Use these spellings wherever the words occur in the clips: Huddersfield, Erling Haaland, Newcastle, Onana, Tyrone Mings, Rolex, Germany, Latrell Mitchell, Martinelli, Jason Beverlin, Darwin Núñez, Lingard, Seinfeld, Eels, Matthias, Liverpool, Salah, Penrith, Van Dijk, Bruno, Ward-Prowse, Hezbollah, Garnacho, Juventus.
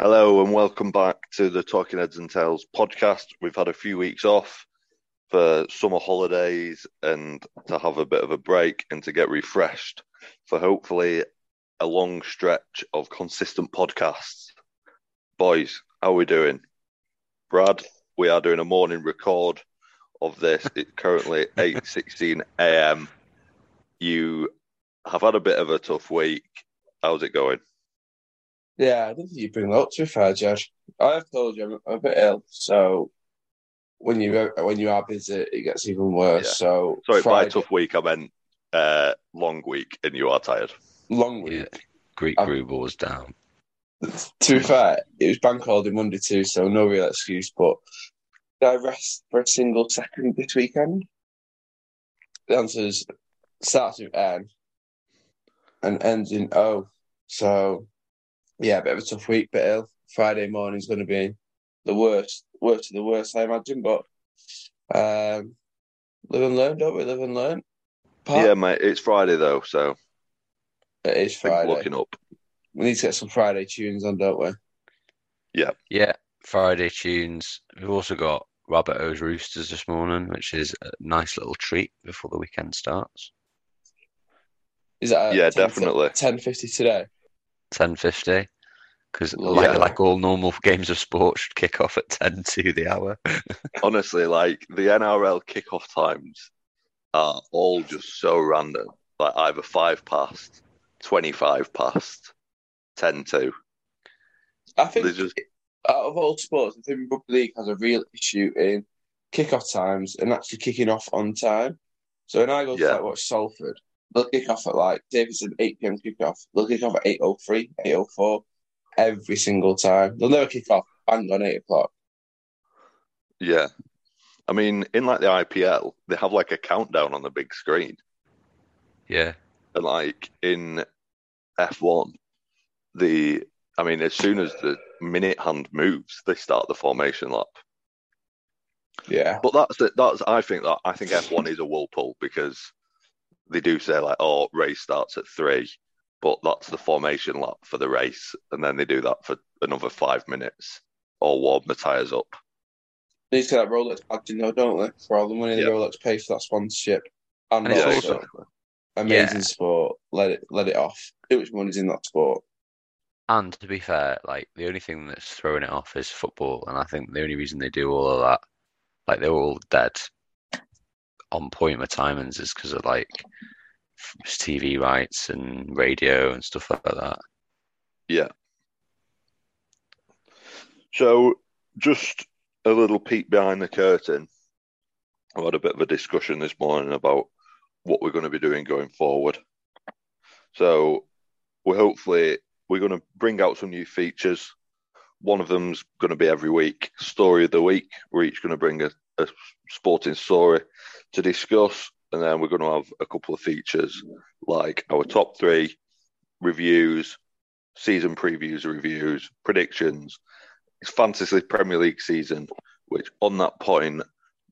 Hello and welcome back to the Talking Heads and Tails podcast. We've had a few weeks off for summer holidays and to have a bit of a break and to get refreshed for hopefully a long stretch of consistent podcasts. Boys, how are we doing? Brad, we are doing a morning record of this. It's currently 8:16 a.m. You have had a bit of a tough week. How's it going? Yeah, I didn't think you bring that up too far, Josh. I have told you I'm a bit ill, so when you are busy, it gets even worse. Yeah. So sorry, by tough week I meant long week, and you are tired. Long week. Yeah. Greek ruble was down. To be fair, it was bank holiday Monday too, so no real excuse. But did I rest for a single second this weekend? The answer is starts with N and ends in O. So. Yeah, a bit of a tough week, bit ill. Friday morning's going to be the worst of the worst, I imagine. But live and learn, don't we? Live and learn. Pat? Yeah, mate, it's Friday, though, so... It is Friday. Looking up. We need to get some Friday tunes on, don't we? Yeah. Yeah, Friday tunes. We've also got Rabbit O's Roosters this morning, which is a nice little treat before the weekend starts. Is that definitely 10:50 today? 10:50, because like all normal games of sport should kick off at 10 to the hour. Honestly, like the NRL kickoff times are all just so random. Like either 5 past, 25 past, 10 to. I think just... out of all sports, I think rugby league has a real issue in kickoff times and actually kicking off on time. So when I go to watch Salford. They'll kick off at Davidson 8 p.m. kickoff. They'll kick off at 8:03, 8:04 every single time. They'll never kick off bang on 8 o'clock. Yeah, I mean, in the IPL, they have a countdown on the big screen. Yeah, and in F1, as soon as the minute hand moves, they start the formation lap. Yeah, but I think F1 is a whirlpool because. They do say, race starts at 3, but that's the formation lap for the race. And then they do that for another 5 minutes or warm the tyres up. They used to have Rolex badge, don't they? For all the money the Rolex pays for that sponsorship. And it's also amazing sport. Let it off. Too much money's in that sport. And to be fair, the only thing that's throwing it off is football. And I think the only reason they do all of that, they're all dead. On point with timings is because of TV rights and radio and stuff like that. Yeah. So just a little peek behind the curtain. I had a bit of a discussion this morning about what we're going to be doing going forward. So we're going to bring out some new features. One of them's going to be every week, Story of the Week. We're each going to bring a sporting story to discuss, and then we're going to have a couple of features like our top 3 reviews, season previews, reviews, predictions. It's Fantasy Premier League season, which on that point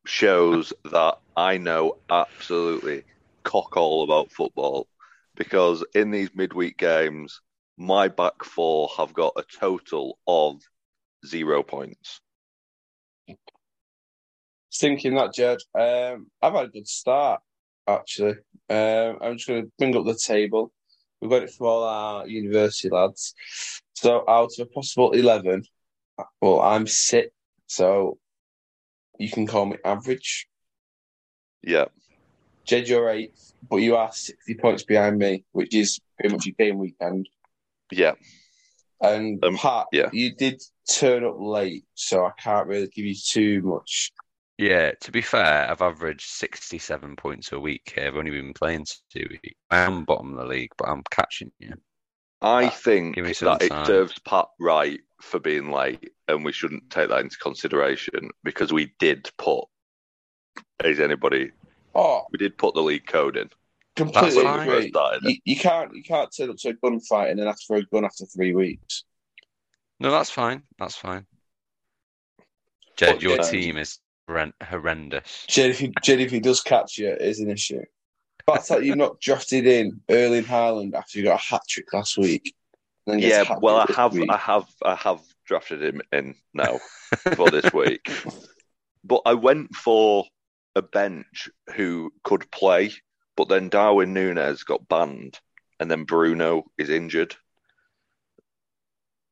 shows that I know absolutely cock all about football because in these midweek games, my back 4 have got a total of 0 points. Thinking that, Jed, I've had a good start, actually. I'm just going to bring up the table. We've got it from all our university lads. So out of a possible 11, well, I'm 6, so you can call me average. Yeah. Jed, you're 8, but you are 60 points behind me, which is pretty much a game weekend. Yeah. And Pat, you did turn up late, so I can't really give you too much... Yeah, to be fair, I've averaged 67 points a week here. I've only been playing 2 weeks. I am bottom of the league, but I'm catching you. I think that it serves Pat right for being late, and we shouldn't take that into consideration because we did put... We did put the league code in. Completely agree. You can't turn up to a gunfight and then ask for a gun after 3 weeks. No, that's fine. That's fine. Jed, your team is... horrendous. Jed, if he does catch you, it is an issue. The fact that you've not drafted in Erling Haaland after you got a hat trick last week. I have drafted him in now for this week. But I went for a bench who could play, but then Darwin Núñez got banned, and then Bruno is injured.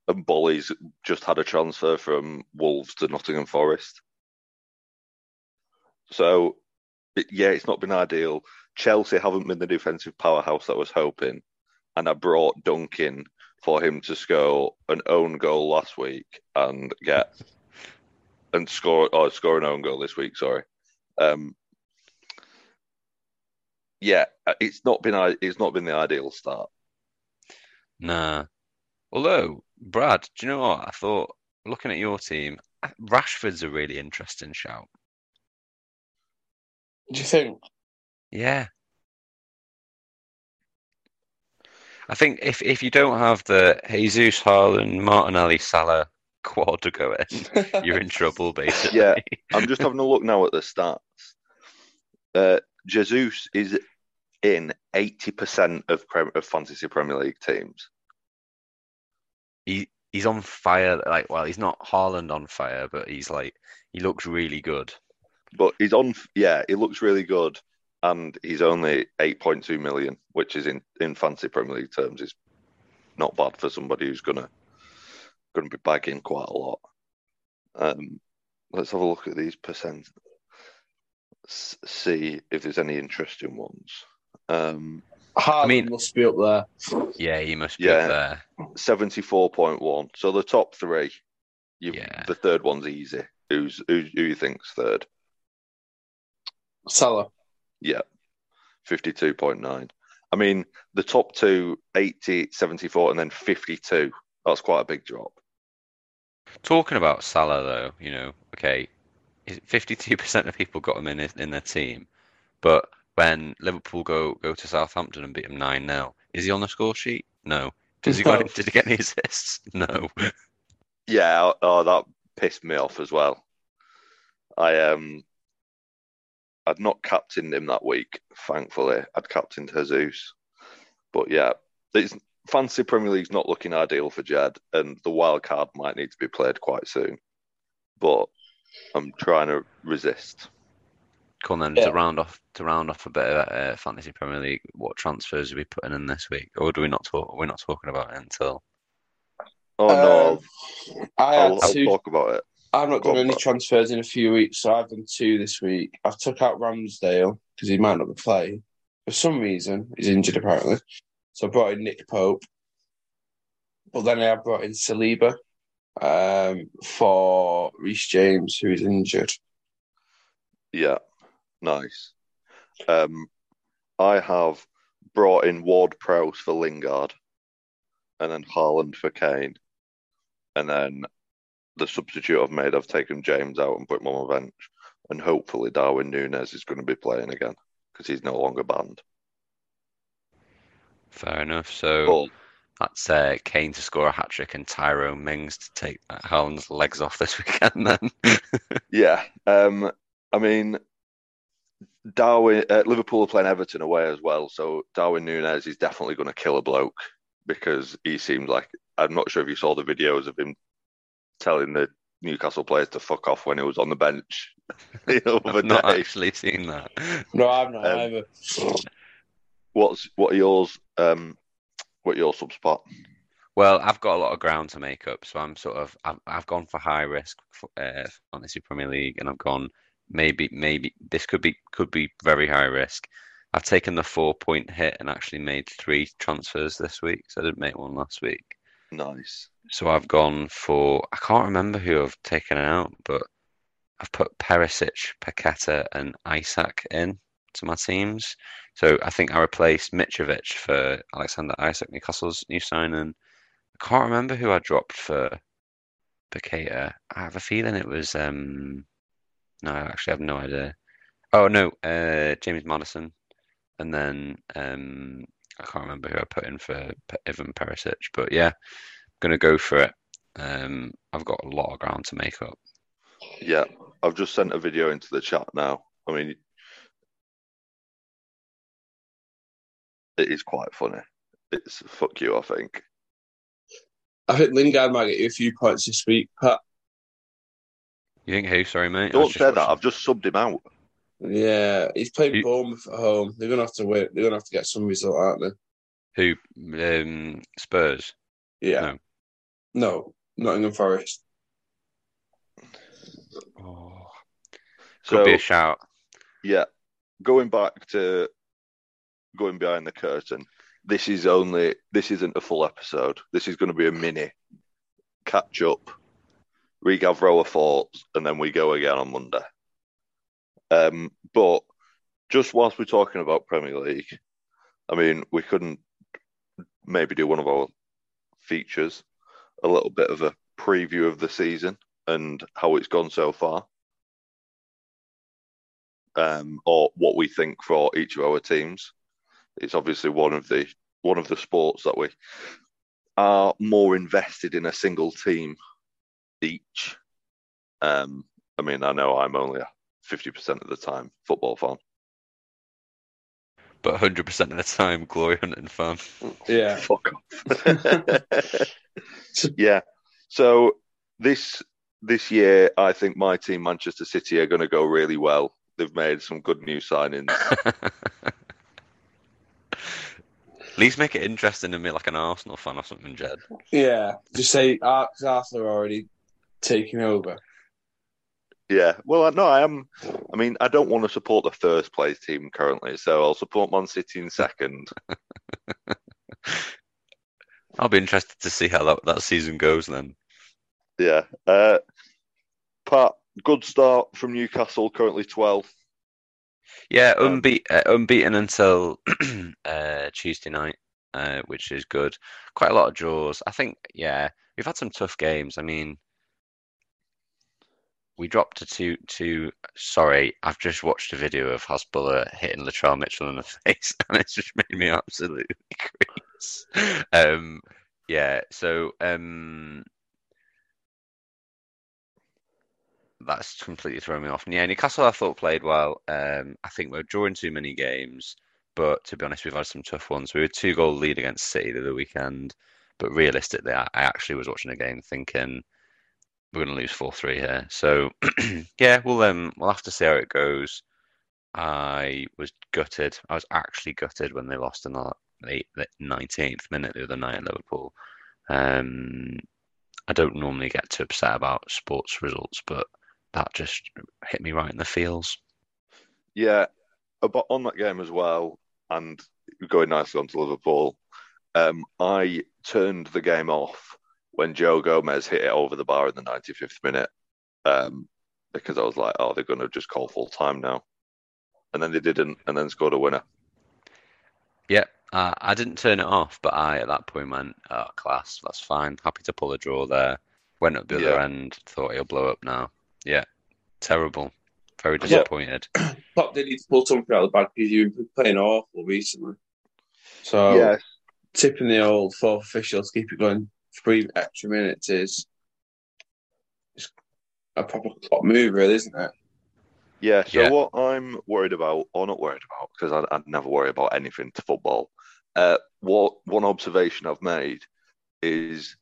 And Bolly's just had a transfer from Wolves to Nottingham Forest. So, yeah, it's not been ideal. Chelsea haven't been the defensive powerhouse that I was hoping. And I brought Duncan for him to score an own goal last week and get... and score an own goal this week, sorry. Yeah, it's not been the ideal start. Nah. Although, Brad, do you know what? I thought, looking at your team, Rashford's a really interesting shout. Do you think? Yeah. I think if you don't have the Jesus, Haaland, Martinelli, Salah quad to go in, you're in trouble, basically. Yeah, I'm just having a look now at the stats. Jesus is in 80% of fantasy Premier League teams. He's on fire. Like, well, he's not Haaland on fire, but he's like, he looks really good. But he's on, yeah, he looks really good, and he's only 8.2 million, which is in fancy Premier League terms is not bad for somebody who's gonna be bagging quite a lot. Let's have a look at these percent. See if there's any interesting ones. Haaland must be up there. Yeah, he must be up there. 74.1. So the top three. The third one's easy. Who you think's third? Salah. Yeah, 52.9. I mean, the top two, 80, 74, and then 52. That's quite a big drop. Talking about Salah, though, you know, okay, 52% of people got him in their team, but when Liverpool go to Southampton and beat him 9-0, is he on the score sheet? No. Did he get any assists? No. Yeah, that pissed me off as well. I'd not captained him that week, thankfully. I'd captained Jesus. But yeah, fancy Premier League's not looking ideal for Jed, and the wild card might need to be played quite soon. But I'm trying to resist. Come on, then, to round off a bit of fantasy Premier League, what transfers are we putting in this week, or do we not talk? We're not talking about it until. Oh no! I'll talk about it. I've not done any transfers in a few weeks, so I've done two this week. I've took out Ramsdale because he might not be playing for some reason. He's injured apparently, so I brought in Nick Pope. But then I brought in Saliba for Reece James, who is injured. Yeah, nice. I have brought in Ward-Prowse for Lingard, and then Haaland for Kane, and then. The substitute I've made, I've taken James out and put him on my bench. And hopefully Darwin Núñez is going to be playing again because he's no longer banned. Fair enough. So that's Kane to score a hat-trick and Tyrone Mings to take Haaland's legs off this weekend then. Yeah. I mean, Liverpool are playing Everton away as well. So Darwin Núñez is definitely going to kill a bloke because he seemed like... I'm not sure if you saw the videos of him telling the Newcastle players to fuck off when he was on the bench the other I've not day. Actually seen that. No, I've not either. What are yours? What are your sub spot? Well, I've got a lot of ground to make up, so I'm sort of I've gone for high risk fantasy Premier League, and I've gone maybe this could be very high risk. I've taken the 4-point hit and actually made 3 transfers this week, so I didn't make one last week. Nice. So I've gone for... I can't remember who I've taken out, but I've put Perisic, Paqueta and Isak in to my teams. So I think I replaced Mitrovic for Alexander Isak, Newcastle's new signing. I can't remember who I dropped for Paqueta. I have a feeling it was... no, I actually have no idea. Oh, no, James Maddison. And then... I can't remember who I put in for Ivan Perisic, but yeah, I'm going to go for it. I've got a lot of ground to make up. Yeah, I've just sent a video into the chat now. I mean, it is quite funny. It's fuck you, I think. I think Lingard might get you a few points this week, Pat. You think who? Sorry, mate. Don't say that. I've just subbed him out. Yeah, he's played Bournemouth at home. They're going to have to win. They're going to have to get some result, aren't they? Who? Spurs? Yeah. No, Nottingham Forest. Oh, could be a shout. Yeah. Going back to going behind the curtain, this isn't a full episode. This is going to be a mini catch up. We have our thoughts, and then we go again on Monday. But just whilst we're talking about Premier League, I mean, we couldn't maybe do one of our features, a little bit of a preview of the season and how it's gone so far, or what we think for each of our teams. It's obviously one of the sports that we are more invested in a single team each. I mean, I know I'm only 50% of the time football fan, but 100% of the time glory hunting fan. Yeah, fuck off. Yeah. So this year, I think my team, Manchester City, are going to go really well. They've made some good new signings. At least make it interesting to me, like an Arsenal fan or something, Jed. Yeah, just say Arsenal are already taking over. Yeah, well, no, I am. I mean, I don't want to support the first place team currently, so I'll support Man City in second. I'll be interested to see how that season goes then. Yeah. Pat, good start from Newcastle, currently 12th. Yeah, unbeaten until Tuesday night, which is good. Quite a lot of draws. I think, yeah, we've had some tough games. I mean, we dropped to 2-2. Sorry, I've just watched a video of Hezbollah hitting Latrell Mitchell in the face, and it's just made me absolutely crazy. That's completely thrown me off. And yeah, Newcastle, I thought, played well. I think we're drawing too many games, but to be honest, we've had some tough ones. We were 2-goal lead against City the weekend, but realistically, I actually was watching a game thinking we're going to lose 4-3 here. So yeah, we'll have to see how it goes. I was gutted. I was actually gutted when they lost in the 19th minute the other night at Liverpool. I don't normally get too upset about sports results, but that just hit me right in the feels. Yeah, but on that game as well, and going nicely on to Liverpool, I turned the game off when Joe Gomez hit it over the bar in the 95th minute, because I was like, oh, they're going to just call full time now. And then they didn't, and then scored a winner. Yeah, I didn't turn it off, but I, at that point, went, oh, class, that's fine. Happy to pull a draw there. Went up the other end, thought he'll blow up now. Yeah, terrible. Very disappointed. Yeah. Pop did need to pull something out of the bag because you've been playing awful recently. So, tipping the old fourth official to keep it going 3 extra minutes is a proper clock move, really, isn't it? Yeah, so what I'm worried about, or not worried about, because I never worry about anything to football, what one observation I've made is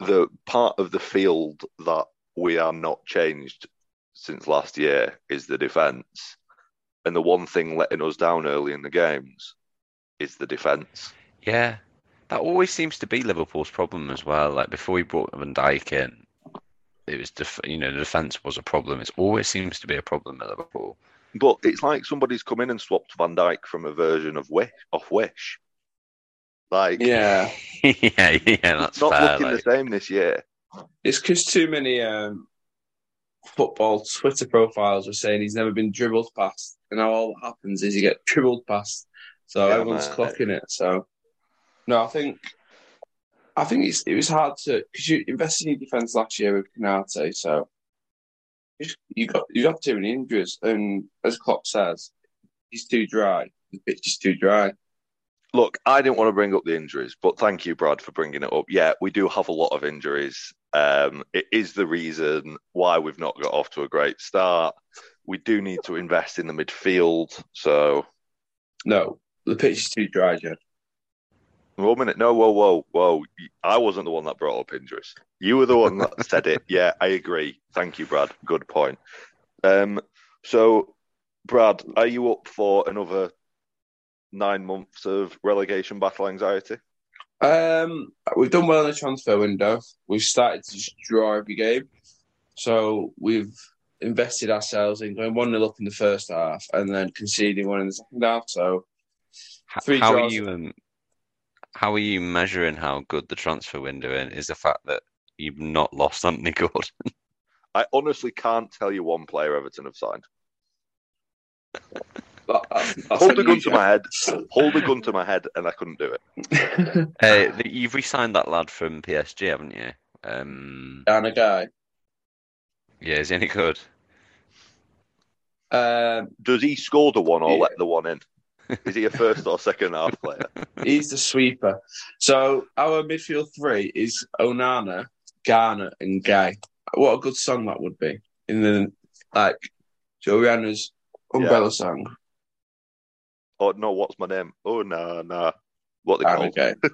the part of the field that we are not changed since last year is the defence. And the one thing letting us down early in the games is the defence. Yeah, that always seems to be Liverpool's problem as well. Like before we brought Van Dijk in, it was the defence was a problem. It always seems to be a problem at Liverpool. But it's like somebody's come in and swapped Van Dijk from a version of Wish. Like, that's not fair, looking the same this year. It's because too many football Twitter profiles were saying he's never been dribbled past, and now all that happens is you get dribbled past. So everyone's clocking it. So no, I think it was hard to, because you invested in defence last year with Canate, so you got too many injuries, and as Klopp says, he's too dry. The pitch is too dry. Look, I didn't want to bring up the injuries, but thank you, Brad, for bringing it up. Yeah, we do have a lot of injuries. It is the reason why we've not got off to a great start. We do need to invest in the midfield, so... No, the pitch is too dry, Jed. 1 minute. No, whoa. I wasn't the one that brought up injuries. You were the one that said it. Yeah, I agree. Thank you, Brad. Good point. So, Brad, are you up for another 9 months of relegation battle anxiety? We've done well in the transfer window. We've started to just draw every game. So we've invested ourselves in going 1-0 up in the first half and then conceding one in the second half. So three draws. How are you measuring how good the transfer window is the fact that you've not lost Anthony Gordon? I honestly can't tell you one player Everton have signed. Hold a gun to my head, and I couldn't do it. You've re-signed that lad from PSG, haven't you? Garnacho. Yeah, is he any good? Does he score the one or let the one in? Is he a first or second half player? He's the sweeper. So our midfield three is Onana, Garner, and Guy. What a good song that would be in the Joanna's umbrella song. Oh no! What's my name? Oh no, no. What they call?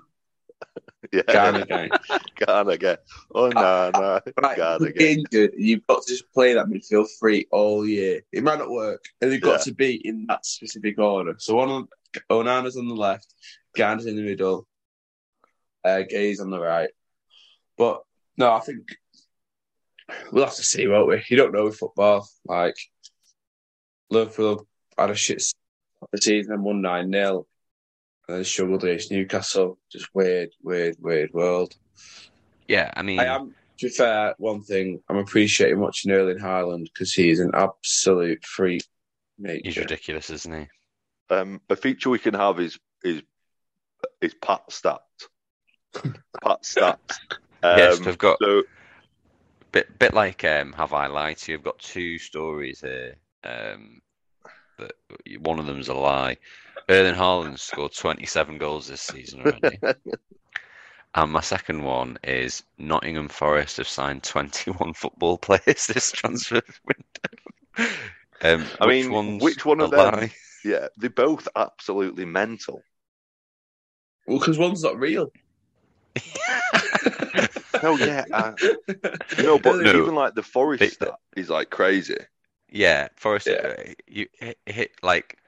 Yeah, Garner guy. Oh no, no. Garner guy. You've got to just play that midfield three all year. It might not work, and you've got to be in that specific order. So Onana's on the left, Garner's in the middle, Gay's on the right. But no, I think we'll have to see, won't we? You don't know with football. Like Liverpool had a shit the season and won 9-0 and then struggled against Newcastle. Just weird world. Yeah, I mean, I am, to be fair, one thing I'm appreciating watching Erling Haaland because he's an absolute freak. He's ridiculous, isn't he? A feature we can have is Pat Stats. Yes, I've got bit like Have I Lied to You? I've got two stories here. But one of them's a lie. Erling Haaland scored 27 goals this season already. And my second one is Nottingham Forest have signed 21 football players this transfer window. Which one of them? Lie? Yeah, they're both absolutely mental. Well, because one's not real. Even like the Forest stuff is like crazy. Yeah, Forest. Yeah. You hit like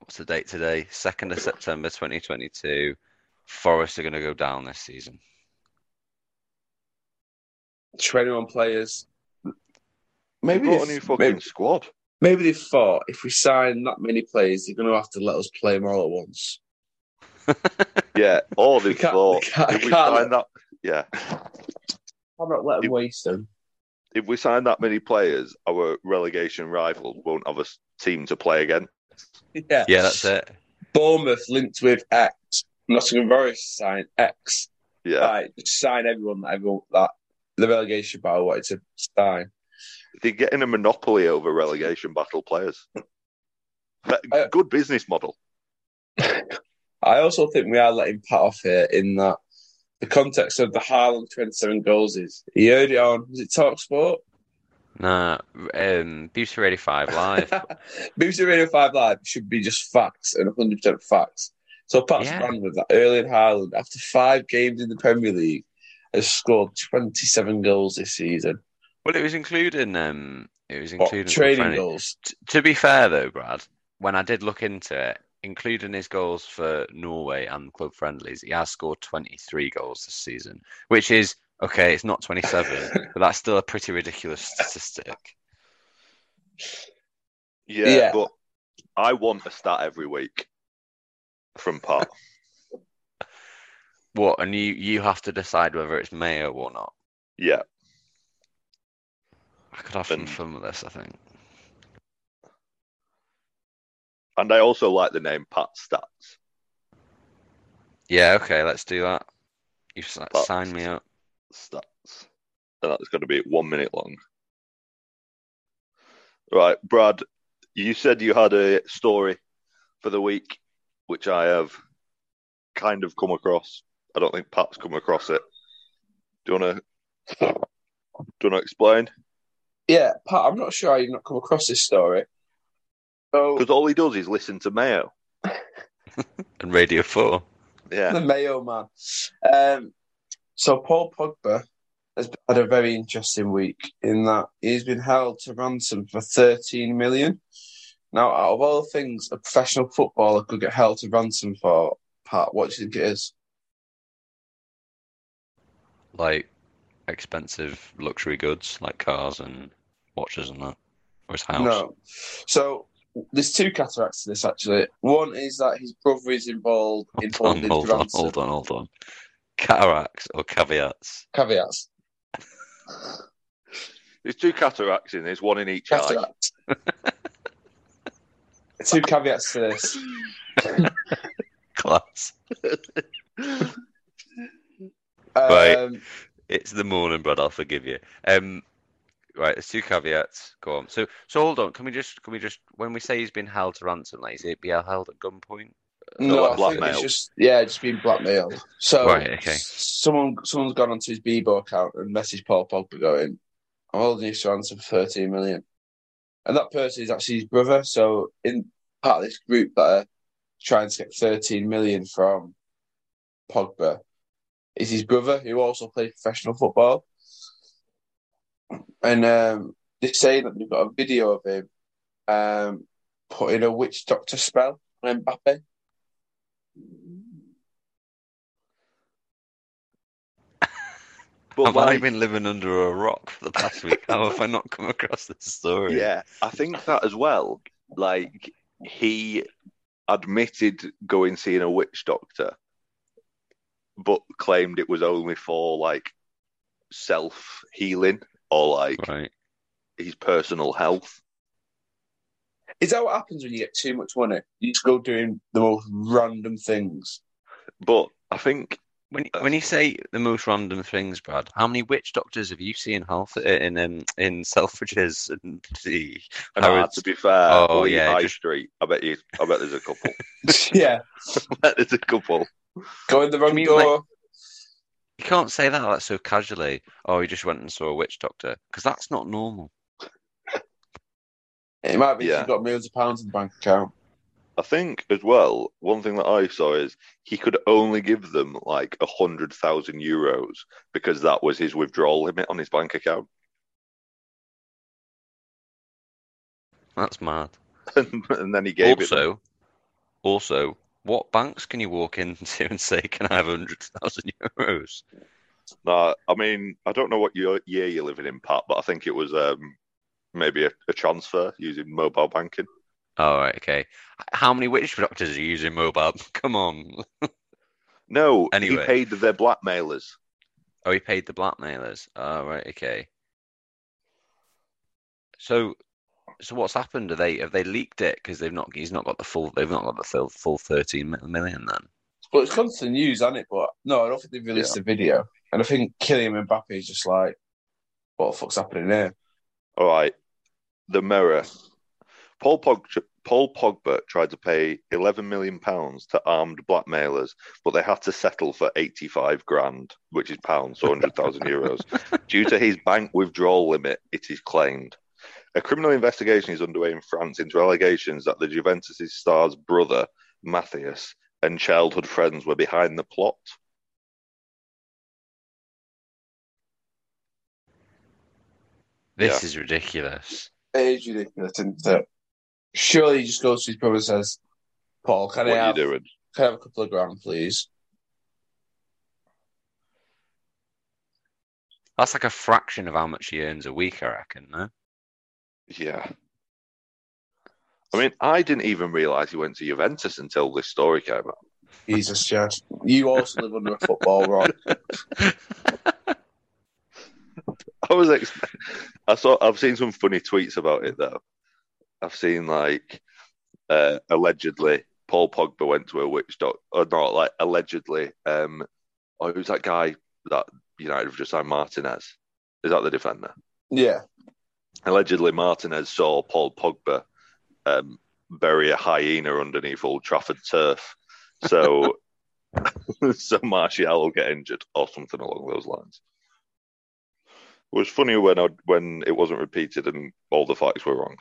what's the date today? 2nd of September, 2022. Forest are going to go down this season. 21 players. Maybe they've got a new fucking squad. Maybe they thought if we sign that many players, they're going to have to let us play them all at once. Yeah, or they thought if we sign that, yeah, I'm not letting waste them. If we sign that many players, our relegation rival won't have a team to play against. Yeah, that's it. Bournemouth linked with X. Nottingham Forest signed X. Yeah, right, sign everyone that the relegation battle wanted to sign. They're getting a monopoly over relegation battle players. Good business model. I also think we are letting Pat off here in that. The context of the Haaland 27 goals is he heard it on, was it TalkSport? Nah, BBC Radio 5 Live. BBC Radio 5 Live should be just facts and 100% facts. So Pat's ran with that. Erling Haaland, after 5 games in the Premier League, has scored 27 goals this season. Well, it was including training goals. To be fair though, Brad, when I did look into it, including his goals for Norway and club friendlies, he has scored 23 goals this season, which is, okay, it's not 27, but that's still a pretty ridiculous statistic. Yeah, but I want a stat every week from Pat. What, and you have to decide whether it's Mayo or not? Yeah. I could have some fun with this, I think. And I also like the name Pat Stats. Yeah, okay, let's do that. You sign me up. Stats. And that's got to be 1 minute long. Right, Brad, you said you had a story for the week, which I have kind of come across. I don't think Pat's come across it. Do you want to explain? Yeah, Pat, I'm not sure you've not come across this story. Because all he does is listen to Mayo. And Radio 4. Yeah. The Mayo man. So Paul Pogba has had a very interesting week in that he's been held to ransom for 13 million. Now, out of all things a professional footballer could get held to ransom for, Pat, what do you think it is? Like expensive luxury goods like cars and watches and that, or his house? No. So there's two cataracts to this, actually. One is that his brother is involved in holding his ransom. Hold on. Cataracts or caveats? Caveats. There's two cataracts in this, one in each eye. Two caveats to this. Class. Right. It's the morning, Brad. I'll forgive you. Right, there's two caveats. Go on. So hold on. Can we just when we say he's been held to ransom, like, is it be held at gunpoint? No, I think it's just being blackmailed. So right, okay. Someone's gone onto his Bebo account and messaged Paul Pogba going, "I'm holding you to ransom for 13 million." And that person is actually his brother. So in part of this group that are trying to get 13 million from Pogba is his brother, who also plays professional football. And they say that they've got a video of him putting a witch doctor spell on Mbappé. But I've been living under a rock for the past week. How have I not come across this story? Yeah, I think that as well. Like, he admitted going seeing a witch doctor, but claimed it was only for like self-healing or like his personal health. Is that what happens when you get too much money? You just go doing the most random things. But I think... When you say the most random things, Brad, how many witch doctors have you seen in Selfridges and the? To be fair, High Street. I bet there's a couple. Yeah, I bet there's a couple. Go in the wrong door. Like, you can't say that like so casually. Oh, he just went and saw a witch doctor, because that's not normal. It might be if you've got millions of pounds in the bank account. I think, as well, one thing that I saw is he could only give them, like, 100,000 euros because that was his withdrawal limit on his bank account. That's mad. and then he gave it. Also, what banks can you walk into and say, can I have 100,000 euros? Nah, I mean, I don't know what year you're living in, Pat, but I think it was maybe a transfer using mobile banking. All right, okay. How many witch doctors are using mobile? Come on. No, anyway. He paid their blackmailers. Oh, he paid the blackmailers. All right, okay. So what's happened? Have they leaked it because they've not got the full 13 million then? Well, it's come to the news, hasn't it? But no, I don't think they've released the video. And I think Kylian Mbappé is just like, what the fuck's happening here? All right, the Mirror. Paul Pogba tried to pay £11 million to armed blackmailers, but they had to settle for 85 grand, which is pounds, so 100,000 euros. Due to his bank withdrawal limit, it is claimed. A criminal investigation is underway in France into allegations that the Juventus' star's brother, Matthias, and childhood friends were behind the plot. This is ridiculous. It is ridiculous, isn't it? Surely he just goes to his brother and says, Paul, can I have a couple of grand, please? That's like a fraction of how much he earns a week, I reckon, no? Yeah. I mean, I didn't even realise he went to Juventus until this story came up. Jesus, Chad. You also live under a football rock. I've seen some funny tweets about it, though. I've seen, like, allegedly, Paul Pogba went to a witch doctor. Or not, like, allegedly. Who's that guy that United have just signed, Martinez? Is that the defender? Yeah. Allegedly, Martinez saw Paul Pogba bury a hyena underneath Old Trafford turf. So, so Martial will get injured or something along those lines. It was funny when it wasn't repeated and all the facts were wrong.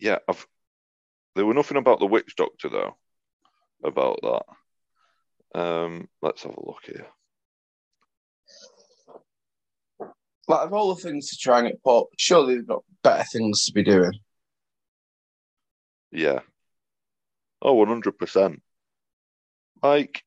There were nothing about the witch doctor, though. about that. Let's have a look here. Like, of all the things to try and get Port, surely they've got better things to be doing. Yeah. Oh, 100%. Like,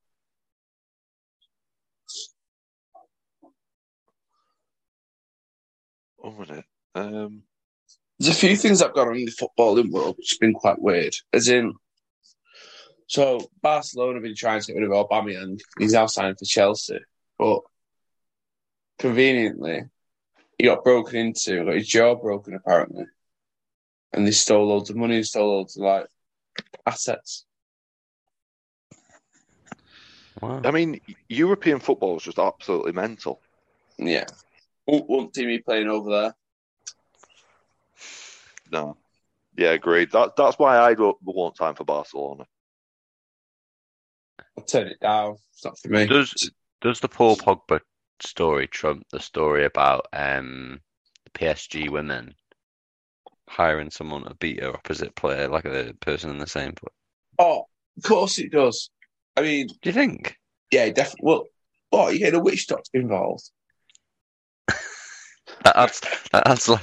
one minute. There's a few things that have gone on in the footballing world which have been quite weird. As in, so Barcelona have been trying to get rid of Aubameyang, and he's now signed for Chelsea. But conveniently, he got broken into, got his jaw broken apparently, and they stole loads of money, stole loads of like assets. Wow. I mean, European football is just absolutely mental. Yeah. Won't see me playing over there. No. Yeah, agreed. That's why I won't sign for Barcelona. I'll turn it down. It's not for me. Does the Paul Pogba story trump the story about the PSG women hiring someone to beat her opposite player, like a person in the same place? Oh, of course it does. I mean... Do you think? Yeah, definitely. Well, you get a witch doctor involved. That adds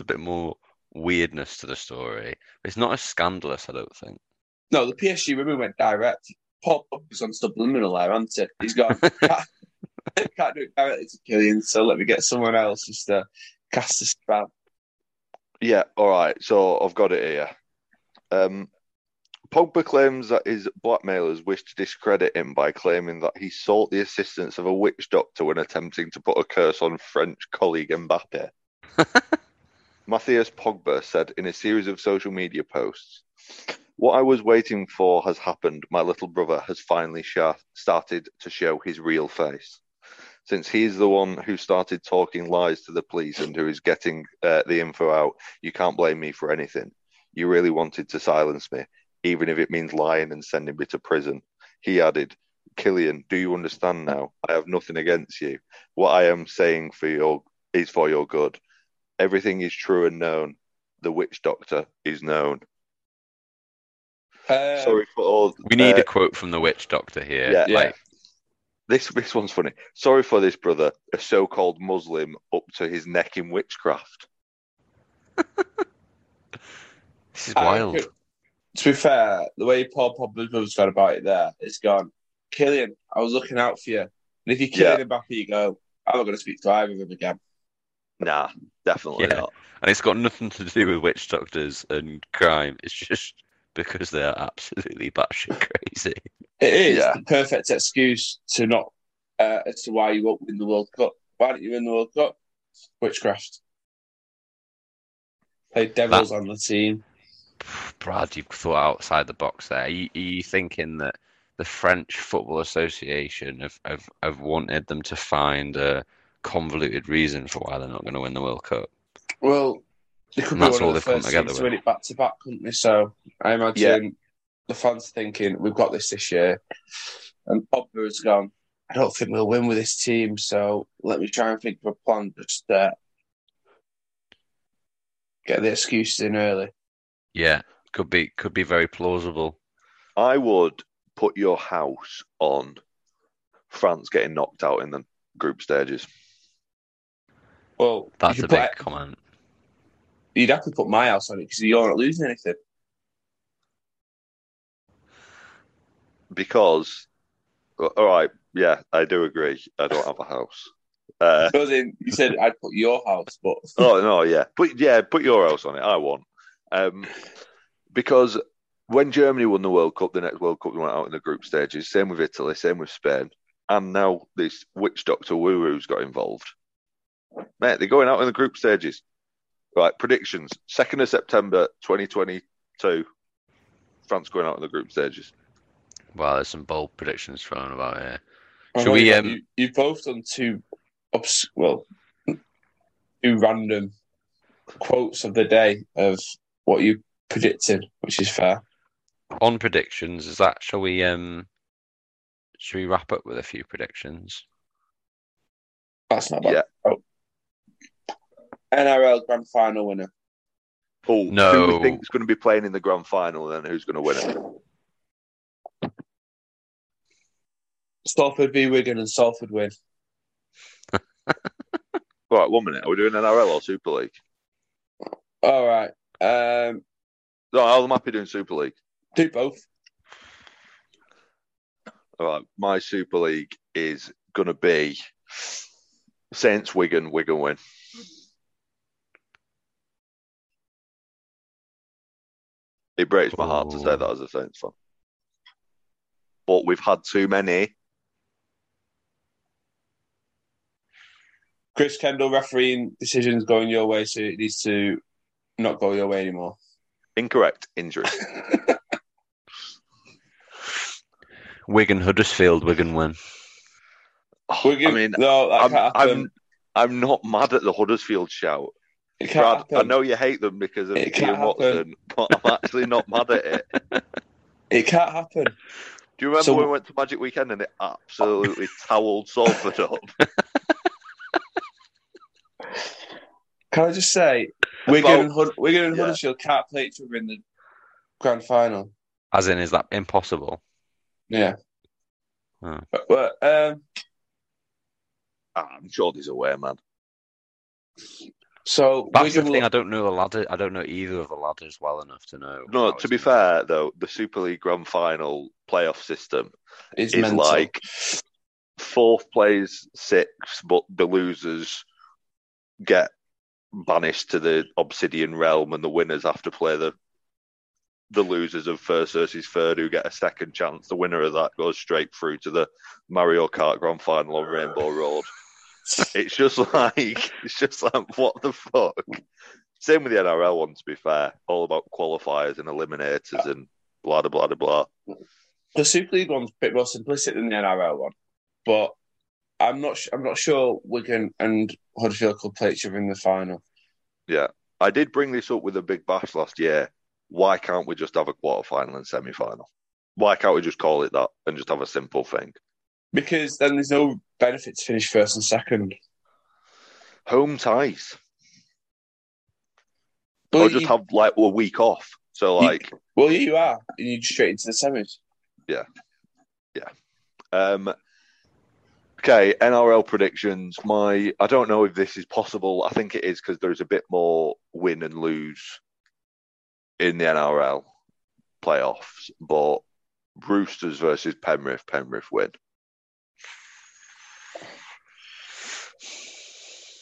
a bit more weirdness to the story. It's not as scandalous, I don't think. No, the PSG women went direct. Paul Pogba's on subliminal there, hasn't he? He's gone, can't do it directly to Kylian, so let me get someone else just to cast a spell. Yeah, all right, so I've got it here. Pogba claims that his blackmailers wish to discredit him by claiming that he sought the assistance of a witch doctor when attempting to put a curse on French colleague Mbappé. Matthias Pogba said in a series of social media posts, "What I was waiting for has happened. My little brother has finally started to show his real face. Since he's the one who started talking lies to the police and who is getting the info out, you can't blame me for anything. You really wanted to silence me, even if it means lying and sending me to prison." He added, "Kylian, do you understand now? I have nothing against you. What I am saying is for your good. Everything is true and known. The witch doctor is known." Sorry for all... We need a quote from the witch doctor here. Yeah, like... This one's funny. "Sorry for this, brother. A so-called Muslim up to his neck in witchcraft." This is wild. To be fair, the way Paul Pogba's gone about it there, it's gone, "Kylian, I was looking out for you." And if you kill him back, you go, "I'm not going to speak to either of them again." Nah, definitely not. And it's got nothing to do with witch doctors and crime. It's just because they're absolutely batshit crazy. It is the perfect excuse to not, as to why you won't win the World Cup. Why don't you win the World Cup? Witchcraft. Played devils on the team. Brad, you've thought outside the box there. Are you thinking that the French Football Association have wanted them to find a convoluted reason for why they're not going to win the World Cup? Well, they could be one of the first teams to win it back-to-back, couldn't they? So I imagine the fans are thinking, "We've got this year." And Pogba has gone, "I don't think we'll win with this team, so let me try and think of a plan just to get the excuses in early." Yeah, could be very plausible. I would put your house on France getting knocked out in the group stages. Well, that's a big comment. You'd have to put my house on it because you're not losing anything. Because, all right, yeah, I do agree. I don't have a house. You said I'd put your house, but put your house on it. I won. Because when Germany won the World Cup, the next World Cup they went out in the group stages, same with Italy, same with Spain, and now this witch doctor woo-woo's got involved. Mate, they're going out in the group stages. Right, predictions. 2nd of September 2022, France going out in the group stages. Wow, there's some bold predictions thrown about here. Should we? You've both done two random quotes of the day of what you predicted, which is fair. On predictions, is that shall we wrap up with a few predictions? That's not bad. Yeah. Oh. NRL grand final winner. Paul, who do we think is going to be playing in the grand final? Then who's going to win it? Salford v Wigan and Salford win. Right, 1 minute. Are we doing NRL or Super League? All right. No, I'm happy doing Super League. Do both. All right, my Super League is going to be Saints, Wigan, Wigan win. It breaks my heart to say that as a Saints fan. But we've had too many. Chris Kendall refereeing decisions going your way, so it needs to not go your way anymore. Incorrect. Injury. Wigan, Huddersfield, Wigan win. Oh, Wigan, I mean, no, that can't happen. I'm not mad at the Huddersfield shout. It can't Brad, I know you hate them because of Ian Watson, but I'm actually not mad at it. It can't happen. Do you remember when we went to Magic Weekend and it absolutely towelled Salford up? Can I just say, Wigan and Huddersfield can't play each other in the grand final. As in, is that impossible? Yeah. Oh. But I'm sure he's aware, man. So that's the thing. I don't know the ladder. I don't know either of the ladders well enough to know. No, to be fair though, the Super League Grand Final playoff system is like fourth plays sixth, but the losers get banished to the Obsidian Realm, and the winners have to play the losers of first versus third, who get a second chance. The winner of that goes straight through to the Mario Kart Grand Final on Rainbow Road. It's just like, what the fuck? Same with the NRL one, to be fair. All about qualifiers and eliminators and blah, blah, blah, blah. The Super League one's a bit more simplistic than the NRL one, but I'm not sure Wigan and Huddersfield could play each other in the final. Yeah. I did bring this up with a big bash last year. Why can't we just have a quarterfinal and semi-final? Why can't we just call it that and just have a simple thing? Because then there's no benefit to finish first and second. Home ties. Well, or just have like a week off. So like, you are, and you straight into the semis. Yeah, yeah. Okay, NRL predictions. I don't know if this is possible. I think it is because there's a bit more win and lose in the NRL playoffs, but Roosters versus Penrith. Penrith win.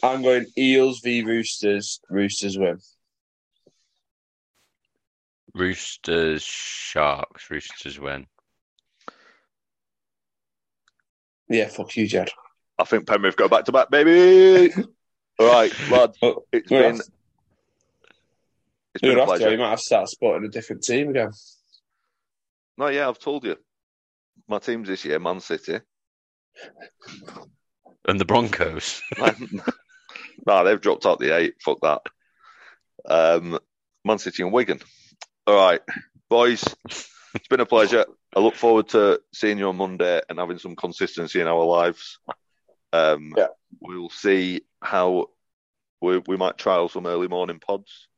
I'm going Eels v Roosters. Roosters win. Roosters, Sharks. Roosters win. Yeah, fuck you, Jed. I think Penrith go back to back, baby. All right, lads. It's been a pleasure. You might have started supporting a different team again. No, yeah, I've told you. My team's this year, Man City. And the Broncos. No, they've dropped out the 8. Fuck that. Man City and Wigan. All right, boys. It's been a pleasure. I look forward to seeing you on Monday and having some consistency in our lives. Yeah. We'll see how we might trial some early morning pods.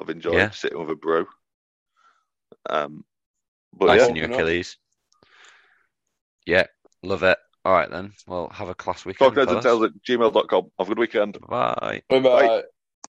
I've enjoyed sitting with a brew. Nice new Achilles. Yeah, love it. All right, then. Well, have a class weekend. Talking Heads and Tails at gmail.com. Have a good weekend. Bye. Bye.